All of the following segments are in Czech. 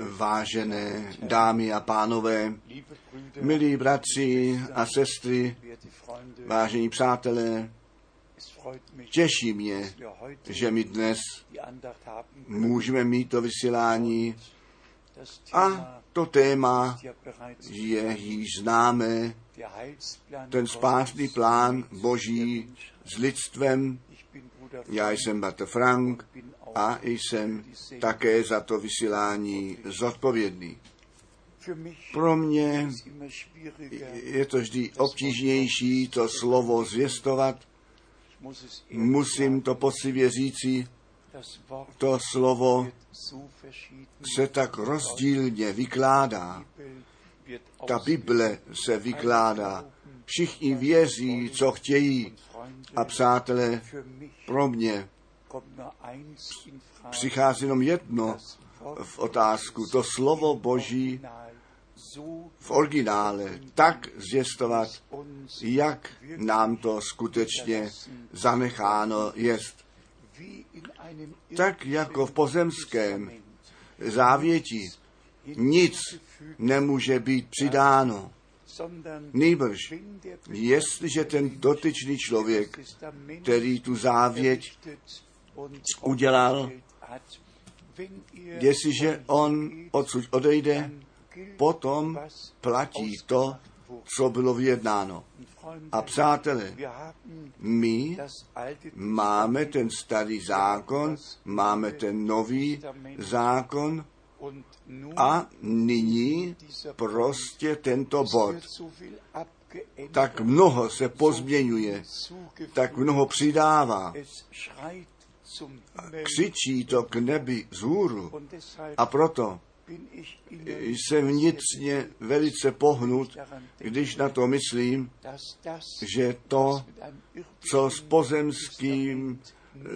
Vážené dámy a pánové, milí bratři a sestry, vážení přátelé, těší mě, že my dnes můžeme mít to vysílání a to téma je již známé, ten spásný plán Boží s lidstvem. Já jsem Bater Frank a jsem také za to vysílání zodpovědný. Pro mě je to vždy obtížnější to slovo zvěstovat. Musím to poctivě říci, to slovo se tak rozdílně vykládá. Ta Bible se vykládá. Všichni věří, co chtějí. A přátelé, pro mě přichází jenom jedno v otázku. To slovo Boží v originále tak zvěstovat, jak nám to skutečně zanecháno jest. Tak jako v pozemském závěti nic nemůže být přidáno. Nýbrž, jestliže ten dotyčný člověk, který tu závěť udělal, jestliže on odsud odejde, potom platí to, co bylo vyjednáno. A přátelé, my máme ten starý zákon, máme ten nový zákon a nyní prostě tento bod. Tak mnoho se pozměňuje, tak mnoho přidává. Křičí to k nebi vzhůru a proto jsem vnitřně velice pohnut, když na to myslím, že to, co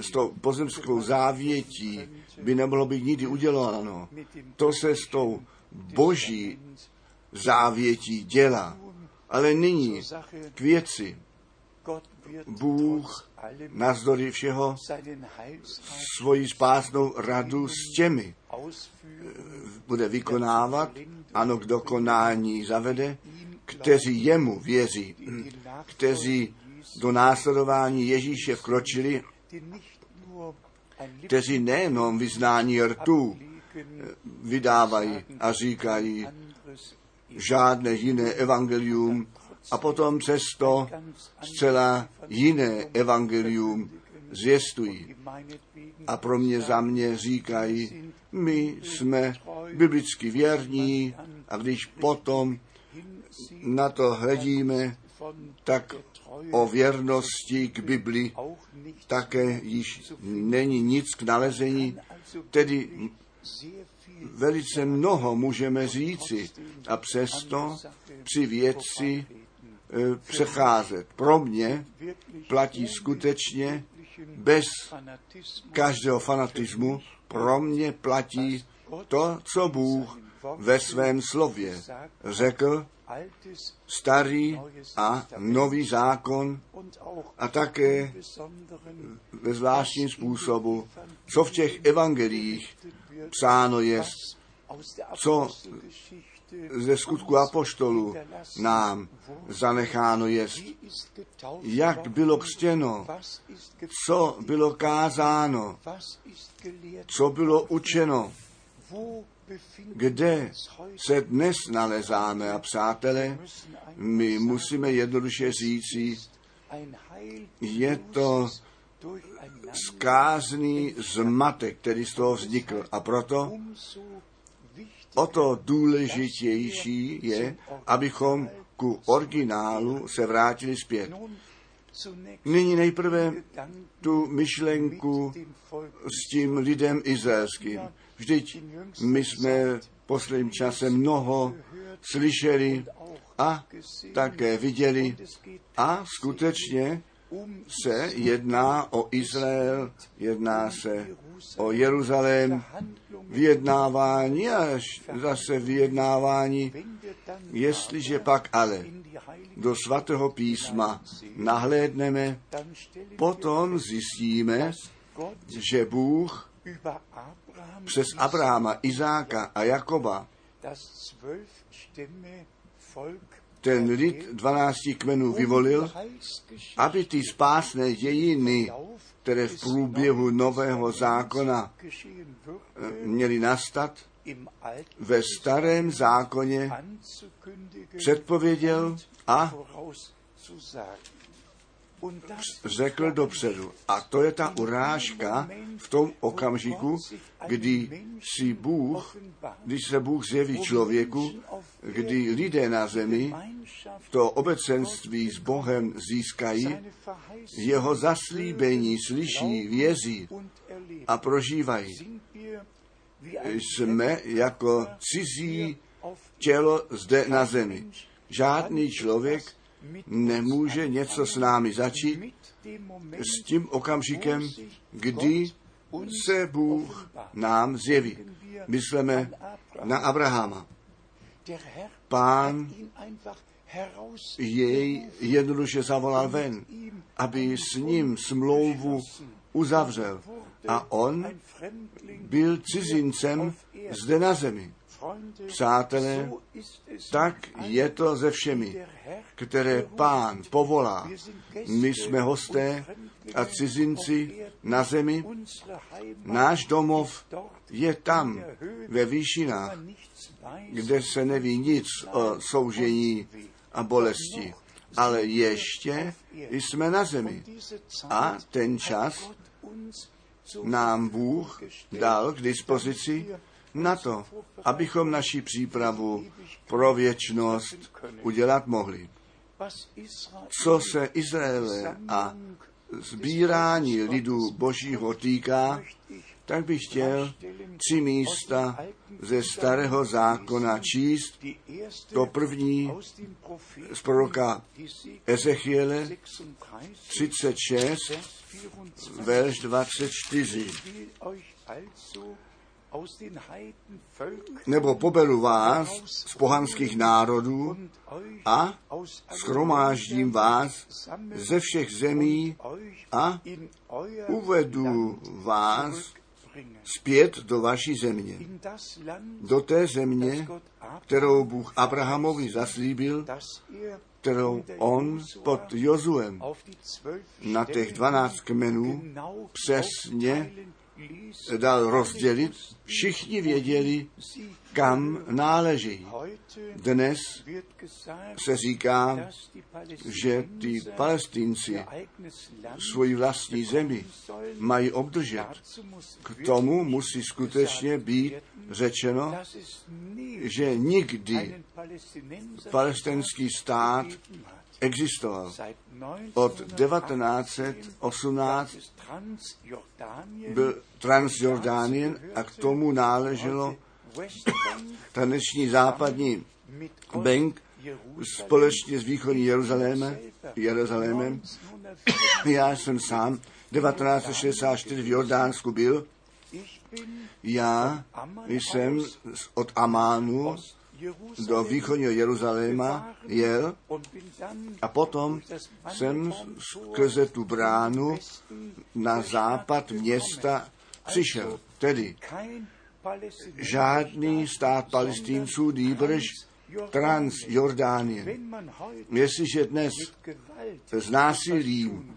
s tou pozemskou závětí by nemohlo být nikdy uděláno, to se s tou Boží závětí dělá. Ale nyní k věci. Bůh navzdory všeho svoji spásnou radu s těmi bude vykonávat, ano, k dokonání zavede, kteří jemu věří, kteří do následování Ježíše vkročili, kteří nejenom vyznání rtů vydávají a říkají žádné jiné evangelium a potom přesto zcela jiné evangelium zvěstují. A pro mě, za mě říkají, my jsme biblicky věrní a když potom na to hledíme, tak o věrnosti k Bibli také již není nic k nalezení, tedy velice mnoho můžeme říci a přesto při věci přecházet. Pro mě platí skutečně bez každého fanatismu, pro mě platí to, co Bůh ve svém slově řekl, starý a nový zákon a také ve zvláštním způsobu, co v těch evangeliích psáno je, co ze skutku apoštolů nám zanecháno je, jak bylo křtěno, co bylo kázáno, co bylo učeno, kde se dnes nalezáme. A přátelé, my musíme jednoduše říci, je to skázný zmatek, který z toho vznikl. A proto o to důležitější je, abychom ku originálu se vrátili zpět. Nyní nejprve tu myšlenku s tím lidem izraelským. Vždyť my jsme posledním časem mnoho slyšeli a také viděli a skutečně se jedná o Izrael, jedná se o Jeruzalém, vyjednávání až zase vyjednávání, jestliže pak ale do svatého písma nahlédneme, potom zjistíme, že Bůh přes Abrahama, Izáka a Jakoba ten lid 12 kmenů vyvolil, aby ty spásné dějiny, které v průběhu Nového zákona měly nastat, ve Starém zákoně předpověděl a řekl dopředu. A to je ta urážka v tom okamžiku, když se Bůh zjeví člověku, kdy lidé na zemi to obecenství s Bohem získají, jeho zaslíbení slyší, věří a prožívají. Jsme jako cizí tělo zde na zemi. Žádný člověk nemůže něco s námi začít s tím okamžikem, kdy se Bůh nám zjeví. Myslíme na Abrahama. Pán jej jednoduše zavolal ven, aby s ním smlouvu uzavřel. A on byl cizincem zde na zemi. Přátelé, tak je to se všemi, které Pán povolá. My jsme hosté a cizinci na zemi. Náš domov je tam, ve výšinách, kde se neví nic o soužení a bolesti. Ale ještě jsme na zemi. A ten čas nám Bůh dal k dispozici na to, abychom naši přípravu pro věčnost udělat mohli. Co se Izraele a sbírání lidu Božího týká, tak bych chtěl 3 místa ze Starého zákona číst. To první z proroka Ezechiele 36, verš 24. Nebo poberu vás z pohanských národů a shromáždím vás ze všech zemí a uvedu vás zpět do vaší země, do té země, kterou Bůh Abrahamovi zaslíbil, kterou on pod Jozuem na těch 12 kmenů přesně dal rozdělit. Všichni věděli, kam náleží. Dnes se říká, že ty Palestinci svoji vlastní zemi mají obdržet. K tomu musí skutečně být řečeno, že nikdy palestinský stát existoval. Od 1918 byl Transjordánien a k tomu náleželo ta dnešní západní bank společně s východní Jeruzalémem. Já jsem sám 1964 v Jordánsku byl. Já jsem od Amánu do východního Jeruzaléma jel a potom jsem skrze tu bránu na západ města přišel. Tedy žádný stát Palestinců, nýbrž Transjordánie. Jestliže dnes s násilím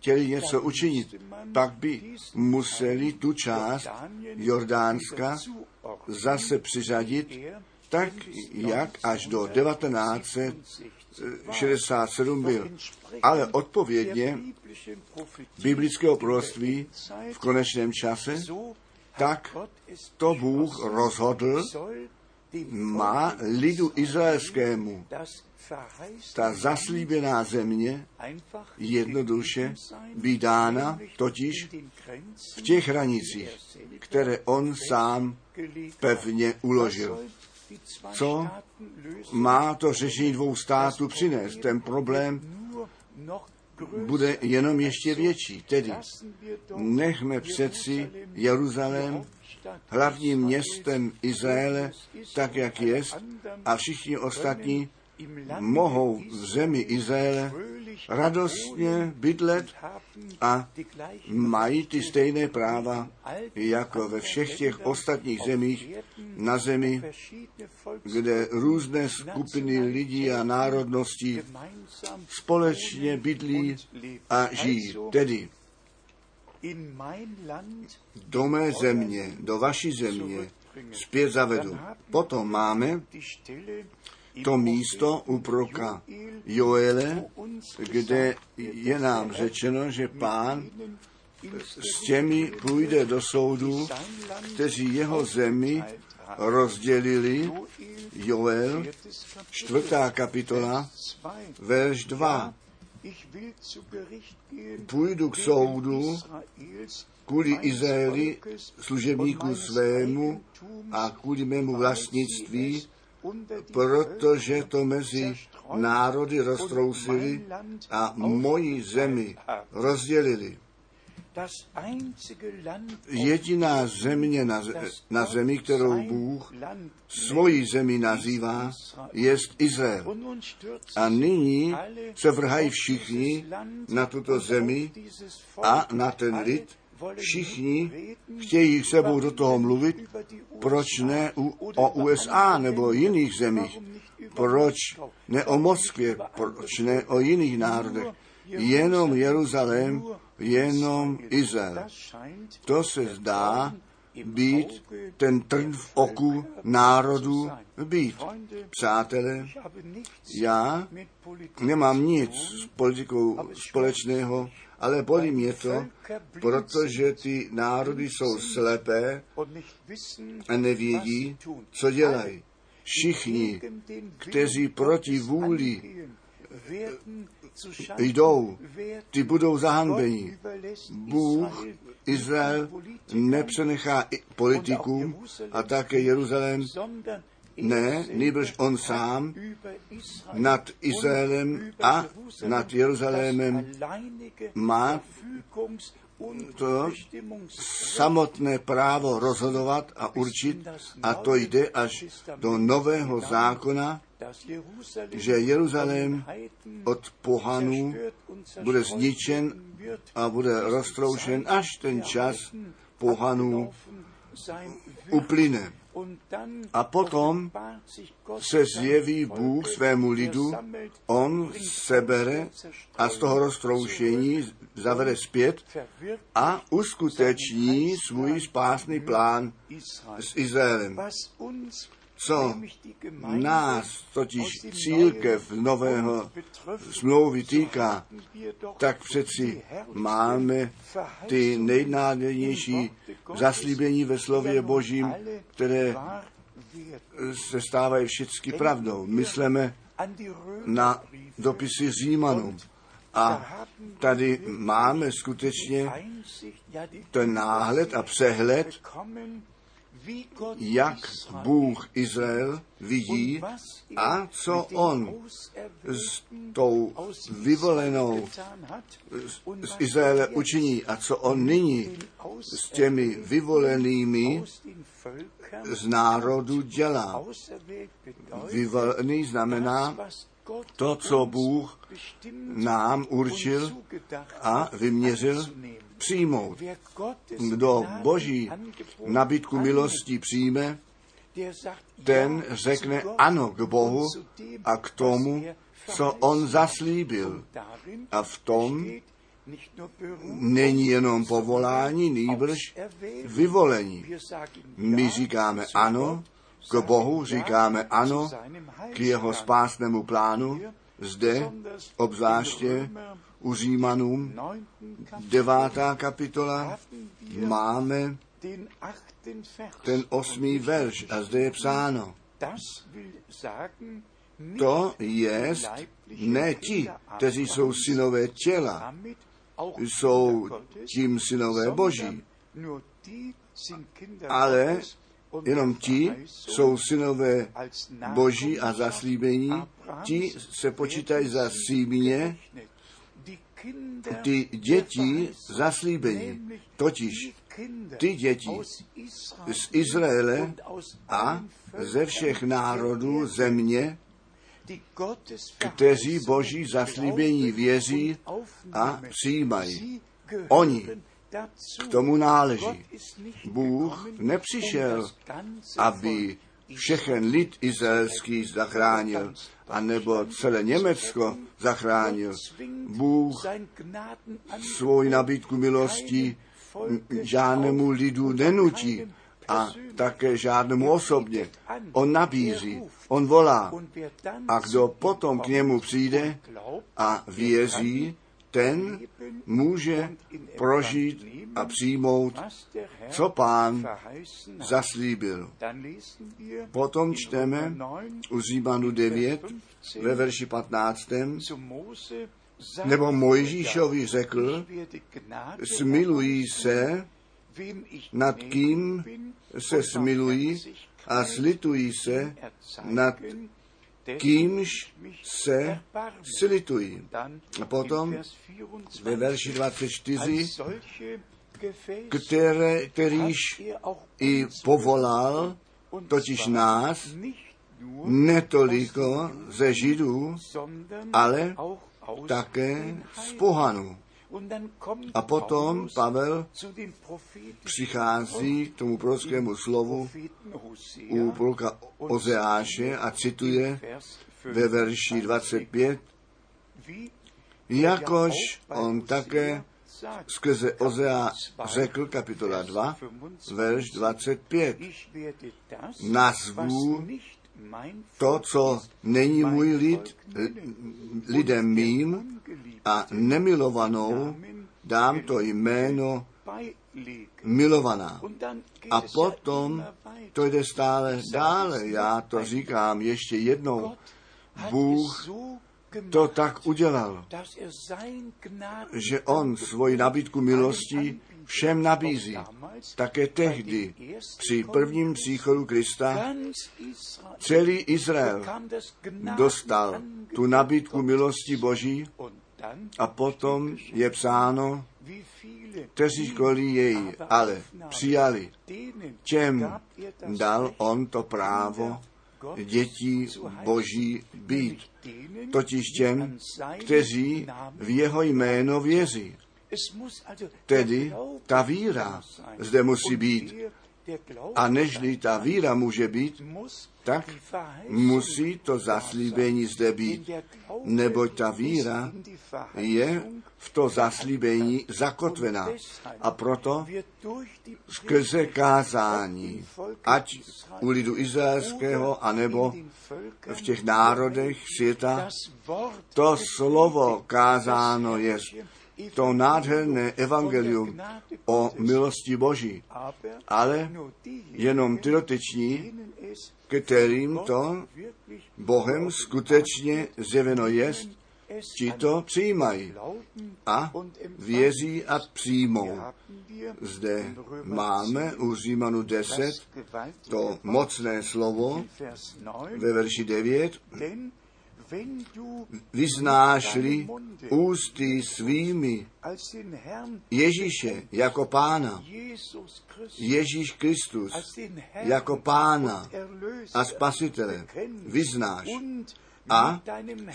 chtěli něco učinit, pak by museli tu část Jordánska zase přiřadit, tak jak až do 1967 byl. Ale odpovědně biblického proroctví v konečném čase, tak to Bůh rozhodl, má lidu izraelskému ta zaslíbená země jednoduše být dána, totiž v těch hranicích, které on sám pevně uložil. Co má to řešení 2 států přinést? Ten problém bude jenom ještě větší. Tedy nechme přeci Jeruzalém hlavním městem Izraele, tak jak jest, a všichni ostatní mohou v zemi Izraele radostně bydlet a mají ty stejné práva jako ve všech těch ostatních zemích na zemi, kde různé skupiny lidí a národností společně bydlí a žijí. Tedy do mé země, do vaší země zpět zavedu. Potom máme to místo u proroka Joele, kde je nám řečeno, že Pán s těmi půjde do soudu, kteří jeho zemi rozdělili. Joel, 4. kapitola, verš 2. Půjdu k soudu kvůli Izraeli, služebníku svému a kvůli mému vlastnictví, protože to mezi národy roztrousili a moji zemi rozdělili. Jediná země na zemi, kterou Bůh svoji zemi nazývá, je Izrael. A nyní se vrhají všichni na tuto zemi a na ten lid. Všichni chtějí s sebou do toho mluvit, proč ne o USA nebo jiných zemích, proč ne o Moskvě, proč ne o jiných národech, jenom Jeruzalém, jenom Izrael. To se zdá být ten trn v oku národů být. Přátelé, já nemám nic s politikou společného, ale bolí mě to, protože ty národy jsou slepé a nevědí, co dělají. Všichni, kteří proti vůli jdou, ty budou zahanbeni. Bůh Izrael nepřenechá politikům a také Jeruzalém, ne, nýbrž on sám nad Izraelem a nad Jeruzalémem má to samotné právo rozhodovat a určit, a to jde až do Nového zákona, že Jeruzalém od pohanů bude zničen a bude roztroušen, až ten čas pohanů uplyne. A potom se zjeví Bůh svému lidu, on sebere a z toho roztroušení zavede zpět a uskuteční svůj spásný plán s Izraelem. Co nás totiž církev nového smlouvy týká, tak přeci máme ty nejnádhernější zaslíbení ve slově Božím, které se stávají všichni pravdou. Myslíme na dopisy Římanům. A tady máme skutečně ten náhled a přehled, jak Bůh Izrael vidí a co on s tou vyvolenou z Izraele učiní a co on nyní s těmi vyvolenými z národu dělá. Vyvolený znamená to, co Bůh nám určil a vyměřil, přijmout. Kdo Boží nabídku milostí přijme, ten řekne ano k Bohu a k tomu, co on zaslíbil. A v tom není jenom povolání, nýbrž vyvolení. My říkáme ano k Bohu, říkáme ano k jeho spásnému plánu, zde obzvláště u Římanům, 9. kapitola, máme ten 8. verš a zde je psáno. To jest, ne ti, kteří jsou synové těla, jsou tím synové Boží, ale jenom ti jsou synové Boží a zaslíbení, ti se počítají za símě, ty děti zaslíbení, totiž ty děti z Izraele a ze všech národů země, kteří Boží zaslíbení věří a přijímají. Oni k tomu náleží. Bůh nepřišel, aby všechen lid izraelský zachránil, anebo celé Německo zachránil. Bůh svou nabídku milostí žádnému lidu nenutí a také žádnému osobně. On nabízí, on volá. A kdo potom k němu přijde a věří, ten může prožít a přijmout, co Pán zaslíbil. Potom čteme u Římanů 9 ve verši 15. Nebo Mojžíšovi řekl, smilují se, nad kým se smilují a slitují se, nad kýmž se slitují. A potom ve verši 24, kterýž i povolal, totiž nás, netoliko ze Židů, ale také z pohanů. A potom Pavel přichází k tomu prorockému slovu u proroka Ozeáše a cituje ve verši 25, jakož on také skrze Ozeá řekl, kapitola 2, verš 25, nazvu to, co není můj lid, lidem mým a nemilovanou, dám to jméno milovaná. A potom to jde stále dále. Já to říkám ještě jednou. Bůh to tak udělal, že on svoji nabídku milostí všem nabízí. Také tehdy, při prvním příchodu Krista, celý Izrael dostal tu nabídku milosti Boží a potom je psáno, kteříkoliv jej ale přijali, těm dal on to právo dětí Boží být, totiž těm, kteří v jeho jméno věří. Tedy ta víra zde musí být. A nežli ta víra může být, tak musí to zaslíbení zde být, neboť ta víra je v to zaslíbení zakotvená. A proto skrze kázání, ať u lidu izraelského, anebo v těch národech světa, to slovo kázáno je. To nádherné evangelium o milosti Boží, ale jenom ty dotyční, kterým to Bohem skutečně zjeveno jest, ti to přijímají a věří a přijmou. Zde máme u Římanů 10 to mocné slovo ve verši 9, vyznáš-li ústy svými Ježíše jako Pána, Ježíš Kristus jako Pána a Spasitele, vyznáš a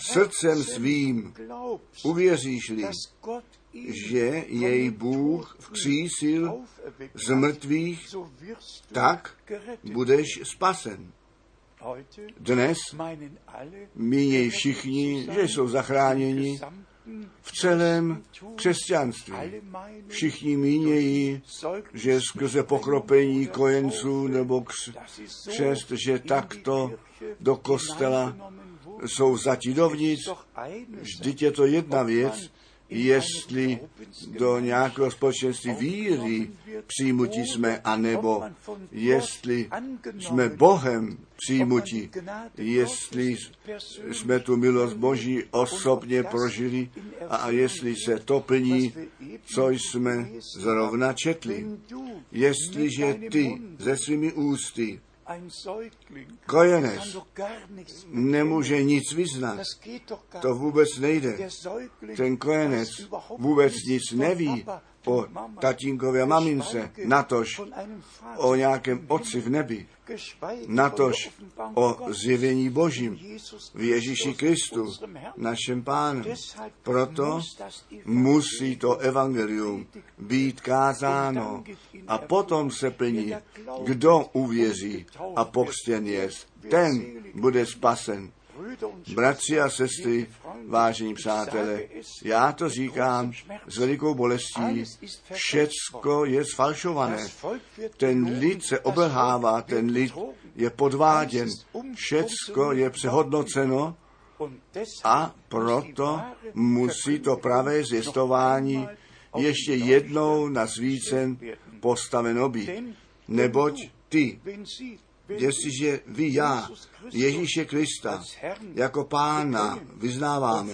srdcem svým uvěříš-li, že jej Bůh vzkřísil z mrtvých, tak budeš spasen. Dnes mínějí všichni, že jsou zachráněni v celém křesťanství. Všichni mínějí, že skrze pokropení kojenců nebo křest, že takto do kostela jsou zatím dovnitř. Vždyť je to jedna věc, jestli do nějakého společenství víry přijmutí jsme, anebo jestli jsme Bohem přijmutí, jestli jsme tu milost Boží osobně prožili a jestli se to plní, co jsme zrovna četli. Jestliže ty ze svými ústy kojenec nemůže nic vyznat. To vůbec nejde. Ten kojenec vůbec nic neví o tatínkově a mamince, natož o nějakém otci v nebi, natož o zjevení Božím v Ježíši Kristu, našem Pánu. Proto musí to evangelium být kázáno a potom se plní, kdo uvěří a pokřtěn jest, ten bude spasen. Bratři a sestry, vážení přátelé, já to říkám s velikou bolestí, všecko je sfalšované. Ten lid se obelhává, ten lid je podváděn, všecko je přehodnoceno a proto musí to pravé zvěstování ještě jednou na svícen postaveno být. Neboť ty, jestliže vy, já, Ježíše Krista, jako Pána vyznáváme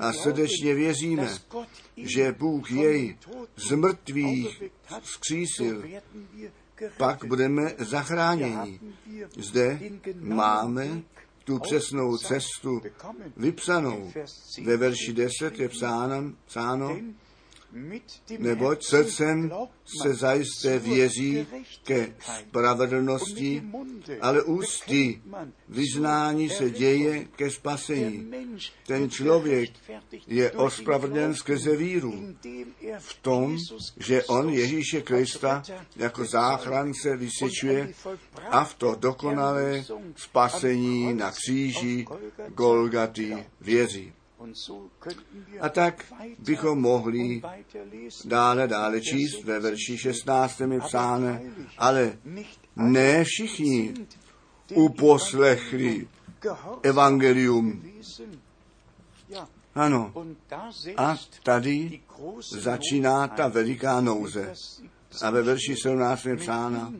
a srdečně věříme, že Bůh jej z mrtvých vzkřísil, pak budeme zachráněni. Zde máme tu přesnou cestu vypsanou. Ve verši 10 je psáno, neboť srdcem se zajisté věří ke spravedlnosti, ale ústy vyznání se děje ke spasení. Ten člověk je ospravedlněn skrze víru v tom, že on Ježíše Krista jako záchrance vysvědčuje a v to dokonalé spasení na kříži Golgaty věří. A tak bychom mohli dále číst, ve verši 16. je psáno, ale ne všichni uposlechli evangelium. Ano, a tady začíná ta veliká nouze. A ve verši 17. je psáno,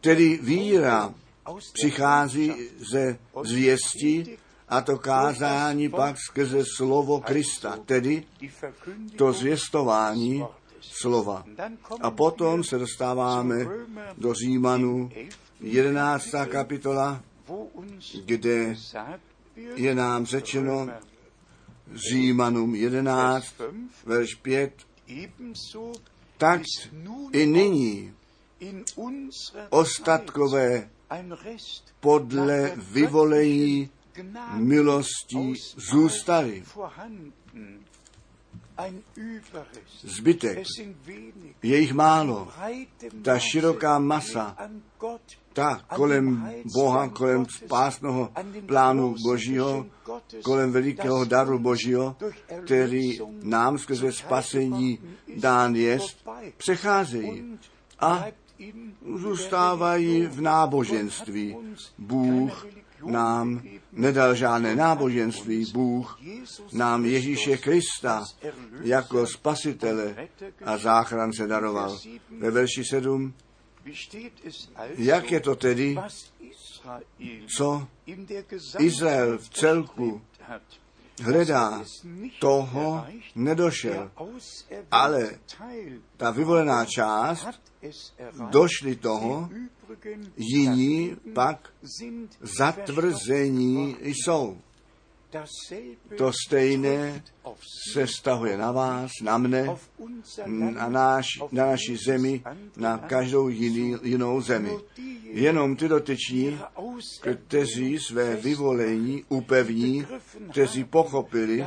tedy víra přichází ze zvěsti, a to kázání pak skrze slovo Krista, tedy to zvěstování slova. A potom se dostáváme do Římanů, 11. kapitola, kde je nám řečeno, Římanům 11, verš 5, tak i nyní ostatkové podle vyvolení milostí zůstaly. Zbytek je jich málo. Ta široká masa, ta kolem Boha, kolem spásného plánu Božího, kolem velikého daru Božího, který nám skrze spasení dán jest, přecházejí a zůstávají v náboženství. Bůh nám nedal žádné náboženství, Bůh nám Ježíše Krista jako spasitele a záchrance daroval. Ve verši 7, jak je to tedy, co Izrael v celku hledá, toho nedošel, ale ta vyvolená část došli toho, jiní pak zatvrzení jsou. To stejné se vztahuje na vás, na mne, na naši zemi, na každou jinou zemi. Jenom ty dotyční, kteří své vyvolení upevní, kteří pochopili,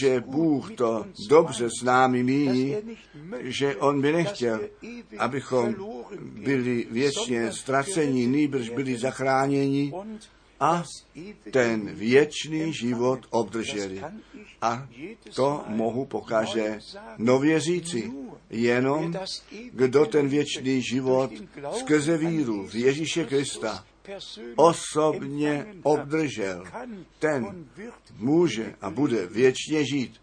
že Bůh to dobře s námi míní, že on by nechtěl, abychom byli věčně ztraceni, nýbrž byli zachráněni a ten věčný život obdrželi. A to mohu pokaže nově říci. Jenom kdo ten věčný život skrze víru v Ježíše Krista osobně obdržel, ten může a bude věčně žít.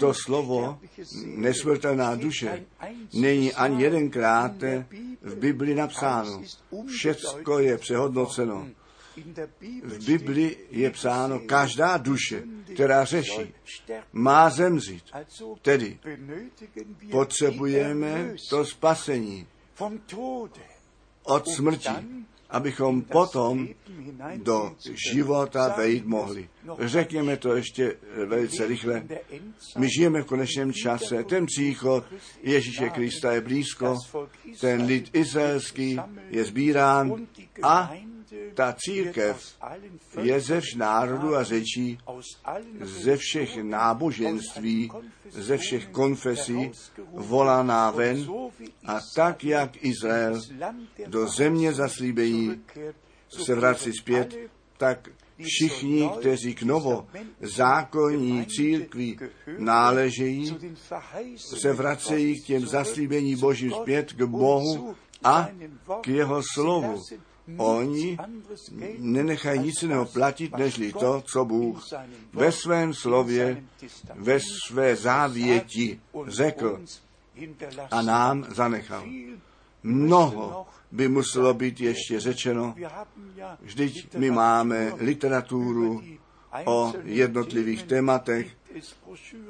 To slovo nesmrtelná duše není ani jedenkrát v Bibli napsáno. Všecko je přehodnoceno. V Bibli je psáno, každá duše, která řeší, má zemřít. Tedy potřebujeme to spasení od smrti. abychom potom do života vejít mohli. Řekněme to ještě velice rychle. My žijeme v konečném čase. Ten příchod Ježíše Krista je blízko. Ten lid izraelský je sbírán a ta církev je ze všech národů a řečí, ze všech náboženství, ze všech konfesí volaná ven a tak, jak Izrael do země zaslíbení se vrací zpět, tak všichni, kteří k novozákonní církvi náležejí, se vracejí k těm zaslíbení Božím zpět k Bohu a k jeho slovu. Oni nenechají nic jiného platit, nežli to, co Bůh ve svém slově, ve své závěti řekl a nám zanechal. Mnoho by muselo být ještě řečeno, vždyť my máme literaturu o jednotlivých tématech,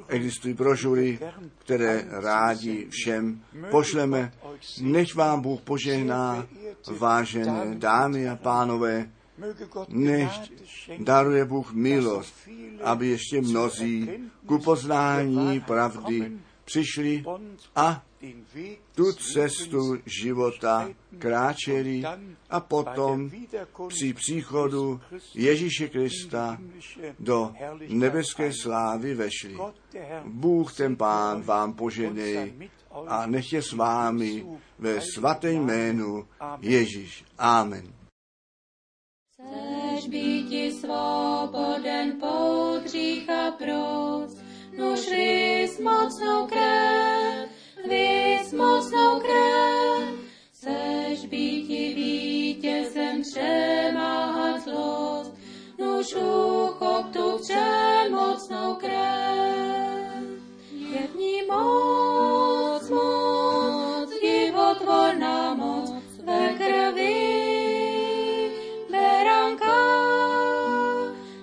existují brožury, které rádi všem pošleme. Nech vám Bůh požehná, vážené dámy a pánové, nechť daruje Bůh milost, aby ještě mnozí ku poznání pravdy přišli a tu cestu života kráčeli a potom při příchodu Ježíše Krista do nebeské slávy vešli. Bůh ten Pán vám poženej a nech je s vámi ve svatém jménu Ježíš. Amen. Chceš býti svoboden pod hřích a prost, nuž vys mocnou krev, vys mocnou krev. Chceš býti vítězem, přemáhat zlost, nuž uchop tu přemocnou krev. Je v ní moc, moc, divotvorná moc, ve krvi beránka.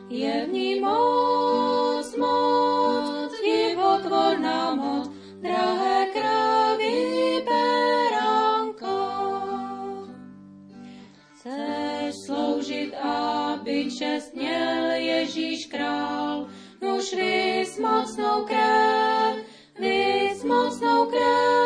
Je v ní moc, moc, divotvorná moc, drahé krvi beránka. Chceš sloužit, aby čest měl Ježíš král, nuž vys mocnou krev, vys mocnou krev.